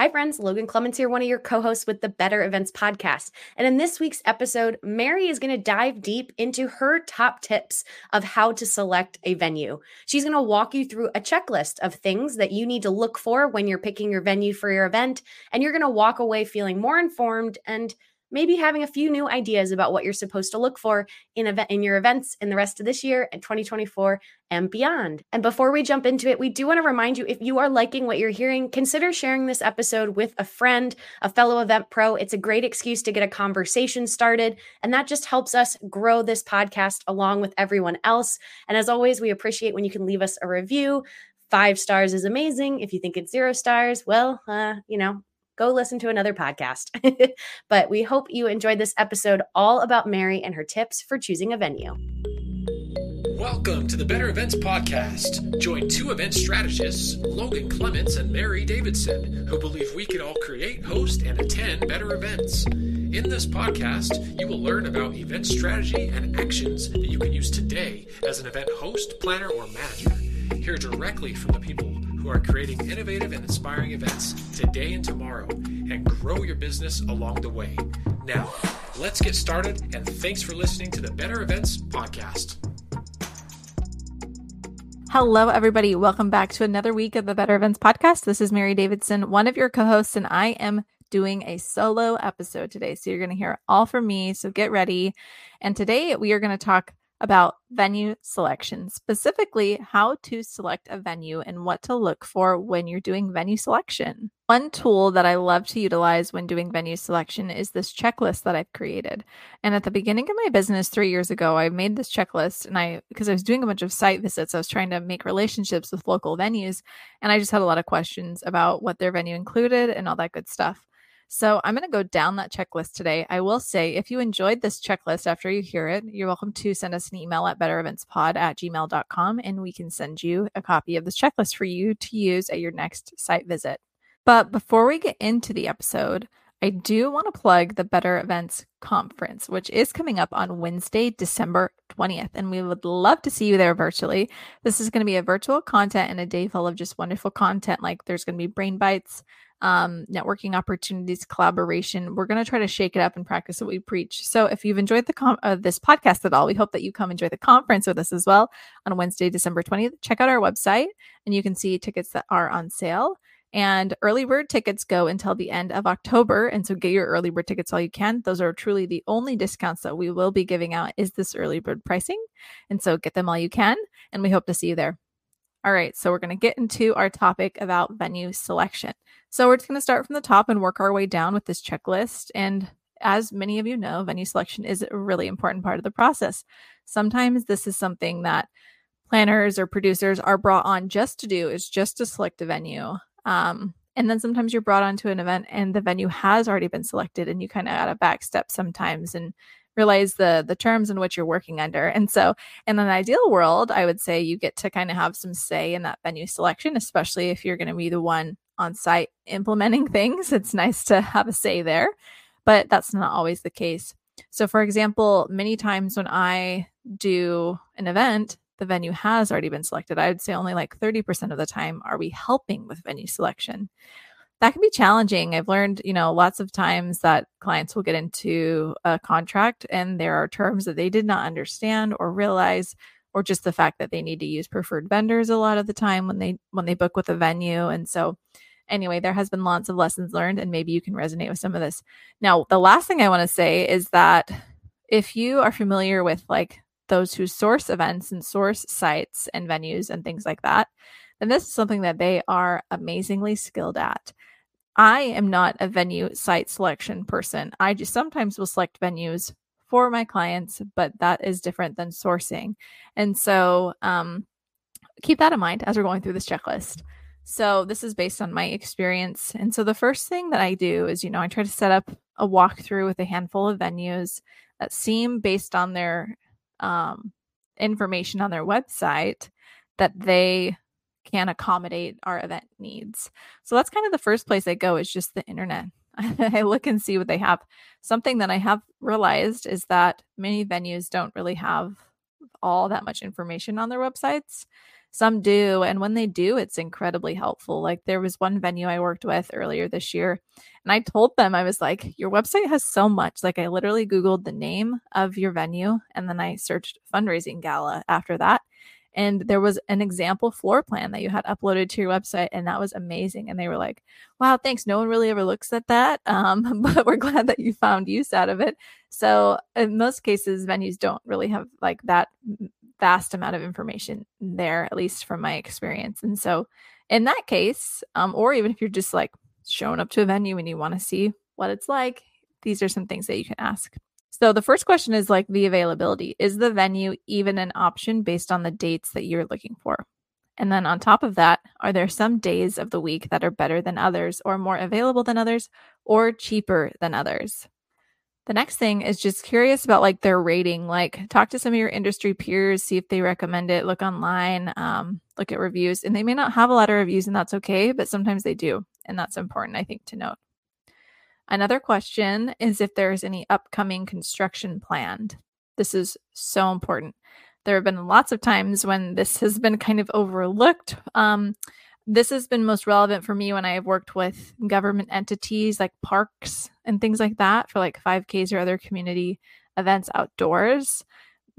Hi friends, Logan Clements here, one of your co-hosts with the Better Events Podcast. And in this week's episode, Mary is going to dive deep into her top tips of how to select a venue. She's going to walk you through a checklist of things that you need to look for when you're picking your venue for your event, and you're going to walk away feeling more informed and maybe having a few new ideas about what you're supposed to look for in your events in the rest of this year and 2024 and beyond. And before we jump into it, we do want to remind you, if you are liking what you're hearing, consider sharing this episode with a friend, a fellow event pro. It's a great excuse to get a conversation started, and that just helps us grow this podcast along with everyone else. And as always, we appreciate when you can leave us a review. 5 stars is amazing. If you think it's 0 stars, well, go listen to another podcast. But we hope you enjoyed this episode all about Mary and her tips for choosing a venue. Welcome to the Better Events Podcast. Join 2 event strategists, Logan Clements and Mary Davidson, who believe we can all create, host, and attend better events. In this podcast, you will learn about event strategy and actions that you can use today as an event host, planner, or manager. Hear directly from the people who are creating innovative and inspiring events today and tomorrow, and grow your business along the way. Now, let's get started, and thanks for listening to the Better Events Podcast. Hello, everybody. Welcome back to another week of the Better Events Podcast. This is Mary Davidson, one of your co-hosts, and I am doing a solo episode today, so you're going to hear all from me, so get ready. And today, we are going to talk about venue selection, specifically how to select a venue and what to look for when you're doing venue selection. One tool that I love to utilize when doing venue selection is this checklist that I've created. And at the beginning of my business 3 years ago, I made this checklist because I was doing a bunch of site visits. I was trying to make relationships with local venues, and I just had a lot of questions about what their venue included and all that good stuff. So I'm going to go down that checklist today. I will say, if you enjoyed this checklist after you hear it, you're welcome to send us an email at bettereventspod@gmail.com, and we can send you a copy of this checklist for you to use at your next site visit. But before we get into the episode, I do want to plug the Better Events Conference, which is coming up on Wednesday, December 20th, and we would love to see you there virtually. This is going to be a virtual content and a day full of just wonderful content. Like, there's going to be brain bites, networking opportunities, collaboration. We're going to try to shake it up and practice what we preach. So if you've enjoyed the this podcast at all, we hope that you come enjoy the conference with us as well on Wednesday, December 20th. Check out our website, and you can see tickets that are on sale. And early bird tickets go until the end of October. And so get your early bird tickets all you can. Those are truly the only discounts that we will be giving out is this early bird pricing. And so get them all you can. And we hope to see you there. All right. So we're going to get into our topic about venue selection. So we're just going to start from the top and work our way down with this checklist. And as many of you know, venue selection is a really important part of the process. Sometimes this is something that planners or producers are brought on just to do, is just to select a venue. And then sometimes you're brought onto an event and the venue has already been selected, and you kind of got a back step sometimes and realize the terms in which you're working under. And so in an ideal world, I would say you get to kind of have some say in that venue selection, especially if you're going to be the one on site implementing things. It's nice to have a say there, but that's not always the case. So for example, many times when I do an event, the venue has already been selected. I would say only like 30% of the time are we helping with venue selection. That can be challenging. I've learned, lots of times that clients will get into a contract and there are terms that they did not understand or realize, or just the fact that they need to use preferred vendors a lot of the time when they book with a venue. And so anyway, there has been lots of lessons learned, and maybe you can resonate with some of this. Now, the last thing I want to say is that if you are familiar with like those who source events and source sites and venues and things like that, then this is something that they are amazingly skilled at. I am not a venue site selection person. I just sometimes will select venues for my clients, but that is different than sourcing. And so keep that in mind as we're going through this checklist. So this is based on my experience. And so the first thing that I do is, I try to set up a walkthrough with a handful of venues that seem, based on their information on their website, that they can accommodate our event needs. So that's kind of the first place I go, is just the internet. I look and see what they have. Something that I have realized is that many venues don't really have all that much information on their websites. Some do. And when they do, it's incredibly helpful. Like there was one venue I worked with earlier this year and I told them, I was like, your website has so much. Like I literally Googled the name of your venue and then I searched fundraising gala after that. And there was an example floor plan that you had uploaded to your website. And that was amazing. And they were like, wow, thanks. No one really ever looks at that. But we're glad that you found use out of it. So in most cases, venues don't really have like that vast amount of information there, at least from my experience. And so in that case, or even if you're just like showing up to a venue and you want to see what it's like, these are some things that you can ask. So the first question is like the availability. Is the venue even an option based on the dates that you're looking for? And then on top of that, are there some days of the week that are better than others or more available than others or cheaper than others? The next thing is just curious about like their rating, like talk to some of your industry peers, see if they recommend it, look online, look at reviews, and they may not have a lot of reviews and that's okay, but sometimes they do. And that's important, I think, to note. Another question is if there's any upcoming construction planned. This is so important. There have been lots of times when this has been kind of overlooked. This has been most relevant for me when I have worked with government entities like parks and things like that for like 5Ks or other community events outdoors.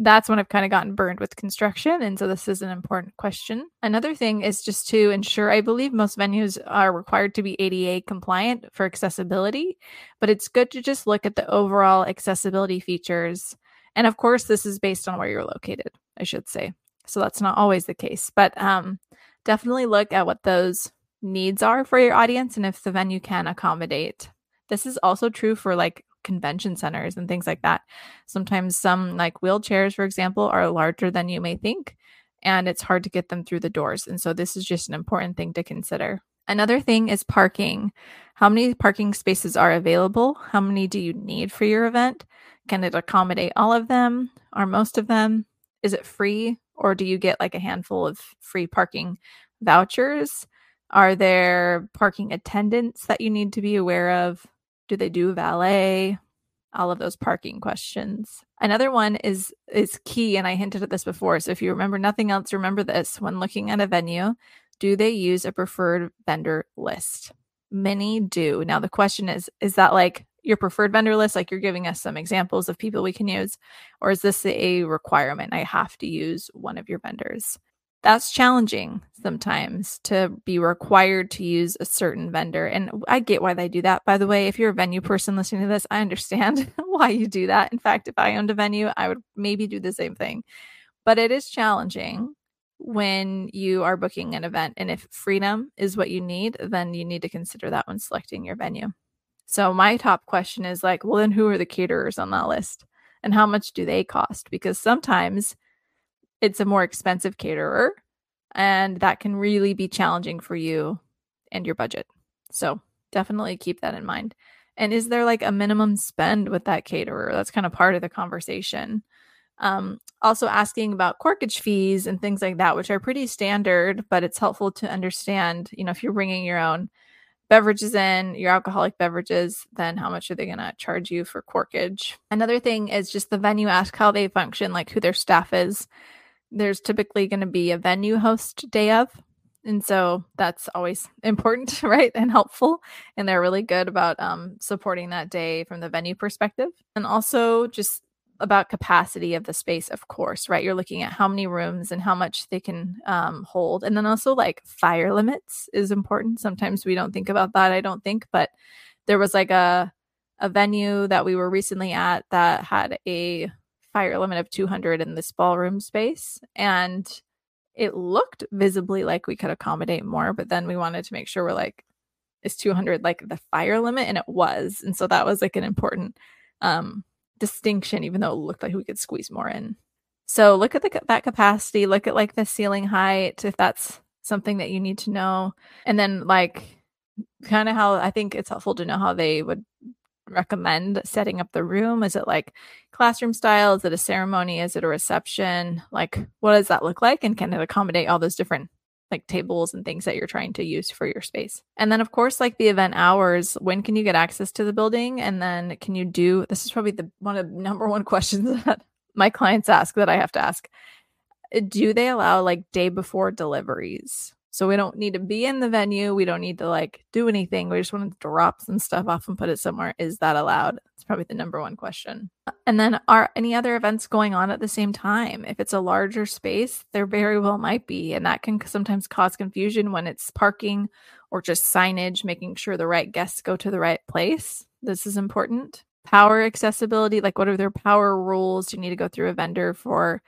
That's when I've kind of gotten burned with construction. And so this is an important question. Another thing is just to ensure, I believe most venues are required to be ADA compliant for accessibility, but it's good to just look at the overall accessibility features. And of course, this is based on where you're located, I should say. So that's not always the case, but definitely look at what those needs are for your audience and if the venue can accommodate. This is also true for like convention centers and things like that. Sometimes some like wheelchairs, for example, are larger than you may think, and it's hard to get them through the doors. And so this is just an important thing to consider. Another thing is parking. How many parking spaces are available? How many do you need for your event? Can it accommodate all of them? Are most of them? Is it free? Or do you get like a handful of free parking vouchers? Are there parking attendants that you need to be aware of? Do they do valet? All of those parking questions. Another one is key, and I hinted at this before. So if you remember nothing else, remember this. When looking at a venue, do they use a preferred vendor list? Many do. Now the question is that like your preferred vendor list? Like you're giving us some examples of people we can use, or is this a requirement? I have to use one of your vendors. That's challenging sometimes to be required to use a certain vendor. And I get why they do that. By the way, if you're a venue person listening to this, I understand why you do that. In fact, if I owned a venue, I would maybe do the same thing. But it is challenging when you are booking an event. And if freedom is what you need, then you need to consider that when selecting your venue. So my top question is like, well, then who are the caterers on that list? And how much do they cost? Because sometimes it's a more expensive caterer, and that can really be challenging for you and your budget. So definitely keep that in mind. And is there like a minimum spend with that caterer? That's kind of part of the conversation. Also asking about corkage fees and things like that, which are pretty standard, but it's helpful to understand, you know, if you're bringing your own beverages in, your alcoholic beverages, then how much are they going to charge you for corkage? Another thing is just the venue, ask how they function, like who their staff is. There's typically going to be a venue host day of. And so that's always important, right? And helpful. And they're really good about supporting that day from the venue perspective. And also just about capacity of the space, of course, right? You're looking at how many rooms and how much they can hold. And then also like fire limits is important. Sometimes we don't think about that, I don't think. But there was like a venue that we were recently at that had a fire limit of 200 in this ballroom space. And it looked visibly like we could accommodate more, but then we wanted to make sure we're like, is 200 like the fire limit? And it was. And so that was like an important distinction, even though it looked like we could squeeze more in. So look at that capacity, look at like the ceiling height, if that's something that you need to know. And then like kind of how I think it's helpful to know how they would recommend setting up the room. Is it like classroom style? Is it a ceremony? Is it a reception? Like, what does that look like? And can it accommodate all those different like tables and things that you're trying to use for your space? And then of course, like the event hours, when can you get access to the building? And then can you do, this is probably the one of the number one questions that my clients ask that I have to ask. do they allow like day before deliveries? So we don't need to be in the venue. We don't need to like do anything. We just want to drop some stuff off and put it somewhere. Is that allowed? It's probably the number one question. And then are any other events going on at the same time? If it's a larger space, there very well might be. And that can sometimes cause confusion when it's parking or just signage, making sure the right guests go to the right place. This is important. Power accessibility, like what are their power rules? Do you need to go through a vendor for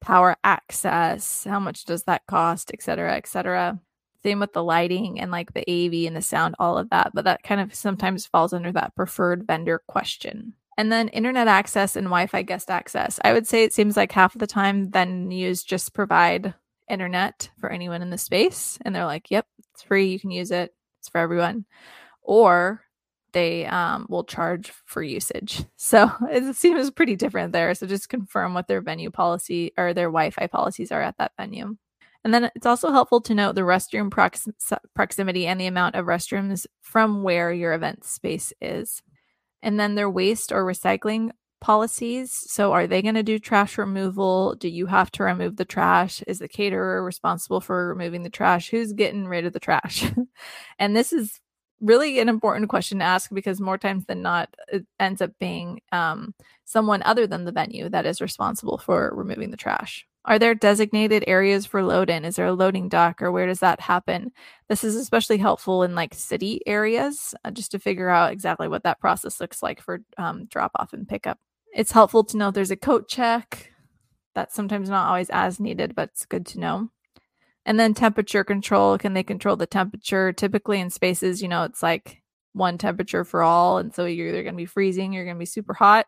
power access? How much does that cost, et cetera, et cetera. Same with the lighting and like the AV and the sound, all of that. But that kind of sometimes falls under that preferred vendor question. And then internet access and Wi-Fi guest access. I would say it seems like half of the time venues just provide internet for anyone in the space. And they're like, yep, it's free. You can use it. It's for everyone. Or they will charge for usage. So it seems pretty different there. So just confirm what their venue policy or their Wi-Fi policies are at that venue. And then it's also helpful to note the restroom proximity and the amount of restrooms from where your event space is. And then their waste or recycling policies. So are they going to do trash removal? Do you have to remove the trash? Is the caterer responsible for removing the trash? Who's getting rid of the trash? And this is really an important question to ask because more times than not, it ends up being someone other than the venue that is responsible for removing the trash. Are there designated areas for load-in? Is there a loading dock or where does that happen? This is especially helpful in like city areas just to figure out exactly what that process looks like for drop-off and pickup. It's helpful to know there's a coat check. That's sometimes not always as needed, but it's good to know. And then temperature control. Can they control the temperature? Typically in spaces, you know, it's like one temperature for all. And so you're either going to be freezing, you're going to be super hot.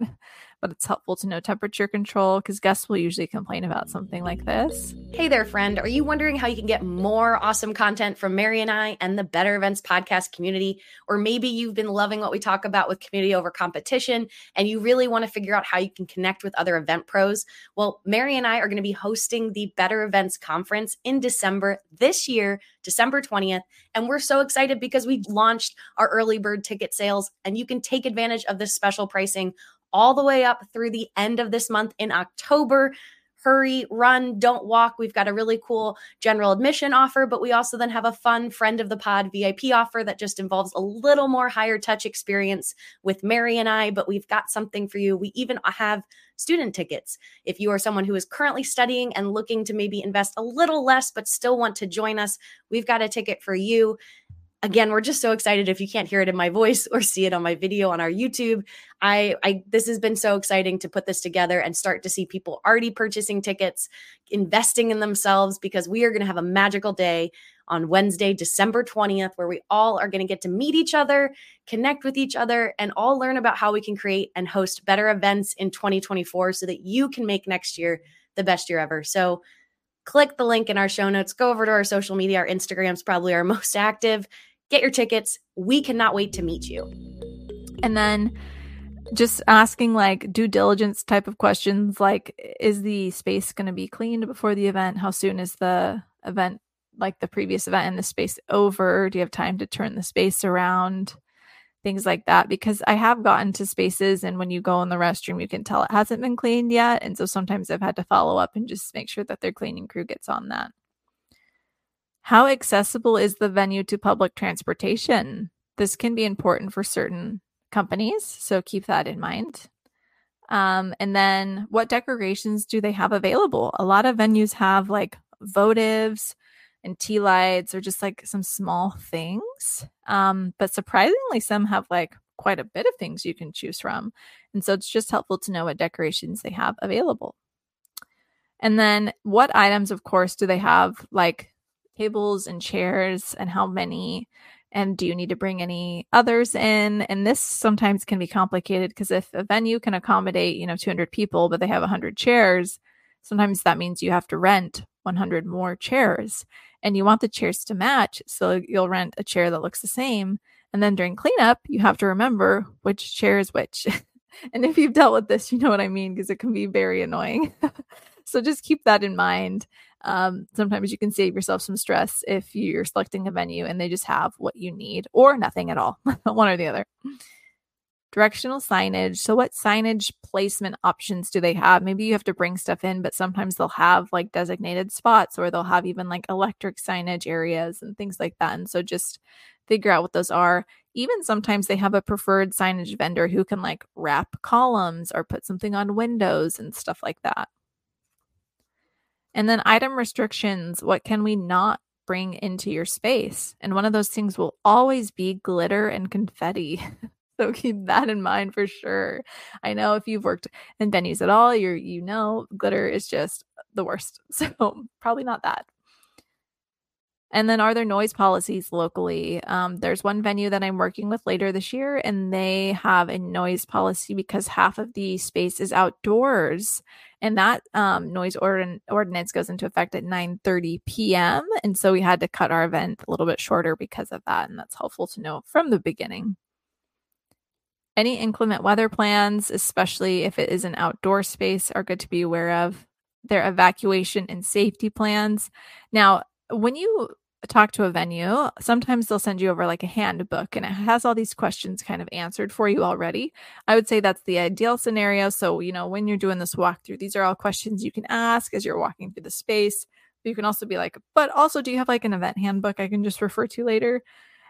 But it's helpful to know temperature control because guests will usually complain about something like this. Hey there, friend. Are you wondering how you can get more awesome content from Mary and I and the Better Events Podcast community? Or maybe you've been loving what we talk about with community over competition and you really want to figure out how you can connect with other event pros. Well, Mary and I are going to be hosting the Better Events Conference in December this year, December 20th. And we're so excited because we've launched our early bird ticket sales and you can take advantage of this special pricing all the way up through the end of this month in October. Hurry, run, don't walk. We've got a really cool general admission offer, but we also then have a fun friend of the pod VIP offer that just involves a little more higher touch experience with Mary and I, but we've got something for you. We even have student tickets. If you are someone who is currently studying and looking to maybe invest a little less, but still want to join us, we've got a ticket for you. Again, we're just so excited. If you can't hear it in my voice or see it on my video on our YouTube, I this has been so exciting to put this together and start to see people already purchasing tickets, investing in themselves, because we are going to have a magical day on Wednesday, December 20th, where we all are going to get to meet each other, connect with each other, and all learn about how we can create and host better events in 2024 so that you can make next year the best year ever. So click the link in our show notes, go over to our social media. Our Instagram's probably our most active. Get your tickets. We cannot wait to meet you. And then just asking like due diligence type of questions like, is the space going to be cleaned before the event? How soon is the event, like the previous event in the space over? Do you have time to turn the space around? Things like that. Because I have gotten to spaces and when you go in the restroom, you can tell it hasn't been cleaned yet. And so sometimes I've had to follow up and just make sure that their cleaning crew gets on that. How accessible is the venue to public transportation? This can be important for certain companies, so keep that in mind. And then what decorations do they have available? A lot of venues have like votives and tea lights or just like some small things. But surprisingly, some have like quite a bit of things you can choose from. And so it's just helpful to know what decorations they have available. And then what items, of course, do they have like tables and chairs and how many, and do you need to bring any others in? And this sometimes can be complicated because if a venue can accommodate, you know, 200 people, but they have 100 chairs, sometimes that means you have to rent 100 more chairs and you want the chairs to match. So you'll rent a chair that looks the same. And then during cleanup, you have to remember which chair is which. And if you've dealt with this, you know what I mean, because it can be very annoying. So just keep that in mind. Sometimes you can save yourself some stress if you're selecting a venue and they just have what you need or nothing at all, one or the other. Directional signage. So what signage placement options do they have? Maybe you have to bring stuff in, but sometimes they'll have like designated spots, or they'll have even like electric signage areas and things like that. And so just figure out what those are. Even sometimes they have a preferred signage vendor who can like wrap columns or put something on windows and stuff like that. And then item restrictions. What can we not bring into your space? And one of those things will always be glitter and confetti. So keep that in mind for sure. I know if you've worked in venues at all, you know glitter is just the worst. So probably not that. And then are there noise policies locally? There's one venue that I'm working with later this year, and they have a noise policy because half of the space is outdoors. And that noise ordinance goes into effect at 9:30 p.m. And so we had to cut our event a little bit shorter because of that. And that's helpful to know from the beginning. Any inclement weather plans, especially if it is an outdoor space, are good to be aware of. Their evacuation and safety plans. Now, when you talk to a venue, sometimes they'll send you over like a handbook, and it has all these questions kind of answered for you already. I would say that's the ideal scenario. So, you know, when you're doing this walkthrough, these are all questions you can ask as you're walking through the space. But you can also be like, but also, do you have like an event handbook I can just refer to later?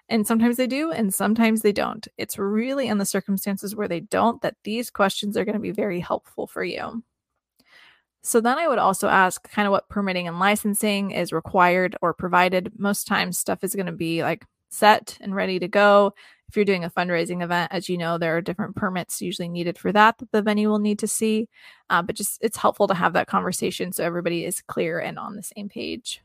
And sometimes they do, and sometimes they don't. It's really in the circumstances where they don't that these questions are going to be very helpful for you. So then I would also ask kind of what permitting and licensing is required or provided. Most times stuff is going to be like set and ready to go. If you're doing a fundraising event, as you know, there are different permits usually needed for that the venue will need to see. But just it's helpful to have that conversation so everybody is clear and on the same page.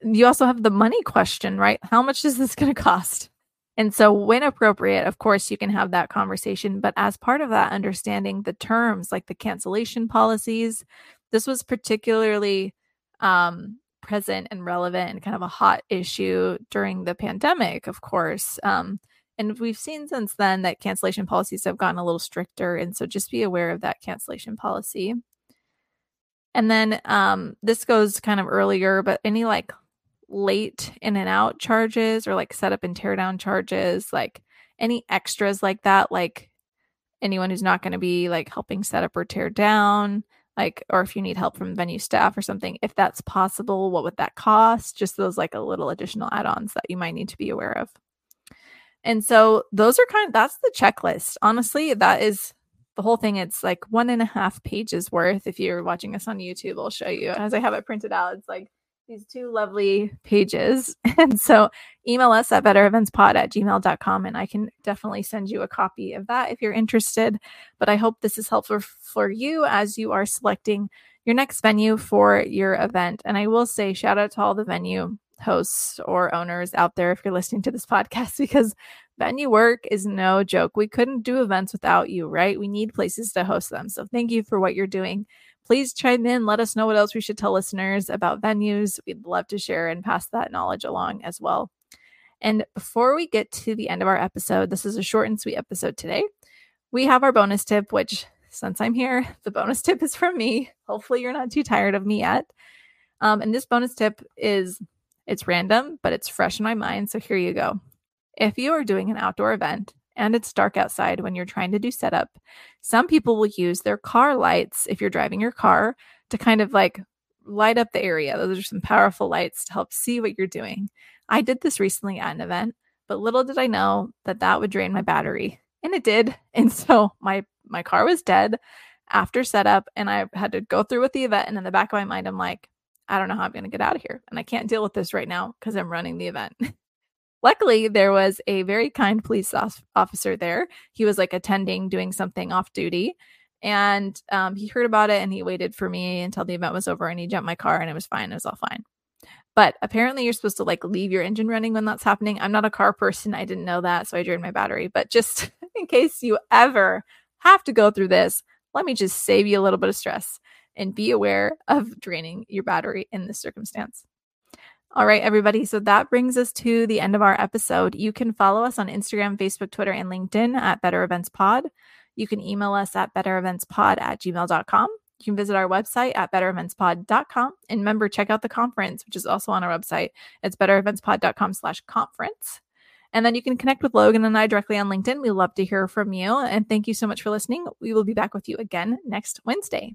You also have the money question, right? How much is this going to cost? And so when appropriate, of course, you can have that conversation. But as part of that, understanding the terms, like the cancellation policies, this was particularly present and relevant and kind of a hot issue during the pandemic, of course. And we've seen since then that cancellation policies have gotten a little stricter. And so just be aware of that cancellation policy. And then this goes kind of earlier, but any like late in and out charges or like setup and tear down charges, like any extras like that, like anyone who's not going to be like helping set up or tear down, like, or if you need help from venue staff or something, if that's possible, what would that cost? Just those like a little additional add-ons that you might need to be aware of. And so those are that's the checklist. Honestly, that is the whole thing. It's like 1.5 pages worth. If you're watching us on YouTube, I'll show you as I have it printed out. It's like these two lovely pages. And so email us at bettereventspod@gmail.com. And I can definitely send you a copy of that if you're interested. But I hope this is helpful for you as you are selecting your next venue for your event. And I will say shout out to all the venue hosts or owners out there if you're listening to this podcast, because venue work is no joke. We couldn't do events without you, right? We need places to host them. So thank you for what you're doing. Please chime in. Let us know what else we should tell listeners about venues. We'd love to share and pass that knowledge along as well. And before we get to the end of our episode, this is a short and sweet episode today. We have our bonus tip, which since I'm here, the bonus tip is from me. Hopefully you're not too tired of me yet. And this bonus tip is, it's random, but it's fresh in my mind. So here you go. If you are doing an outdoor event, and it's dark outside when you're trying to do setup, some people will use their car lights, if you're driving your car, to kind of like light up the area. Those are some powerful lights to help see what you're doing. I did this recently at an event, but little did I know that that would drain my battery. And it did. And so my car was dead after setup, and I had to go through with the event. And in the back of my mind, I'm like, I don't know how I'm going to get out of here. And I can't deal with this right now because I'm running the event. Luckily, there was a very kind police officer there. He was like attending, doing something off duty. And he heard about it and he waited for me until the event was over, and he jumped my car and it was fine. It was all fine. But apparently you're supposed to like leave your engine running when that's happening. I'm not a car person. I didn't know that. So I drained my battery. But just in case you ever have to go through this, let me just save you a little bit of stress and be aware of draining your battery in this circumstance. All right, everybody. So that brings us to the end of our episode. You can follow us on Instagram, Facebook, Twitter, and LinkedIn at Better Events Pod. You can email us at bettereventspod@gmail.com. You can visit our website at bettereventspod.com. And remember, check out the conference, which is also on our website. It's bettereventspod.com/conference. And then you can connect with Logan and I directly on LinkedIn. We love to hear from you. And thank you so much for listening. We will be back with you again next Wednesday.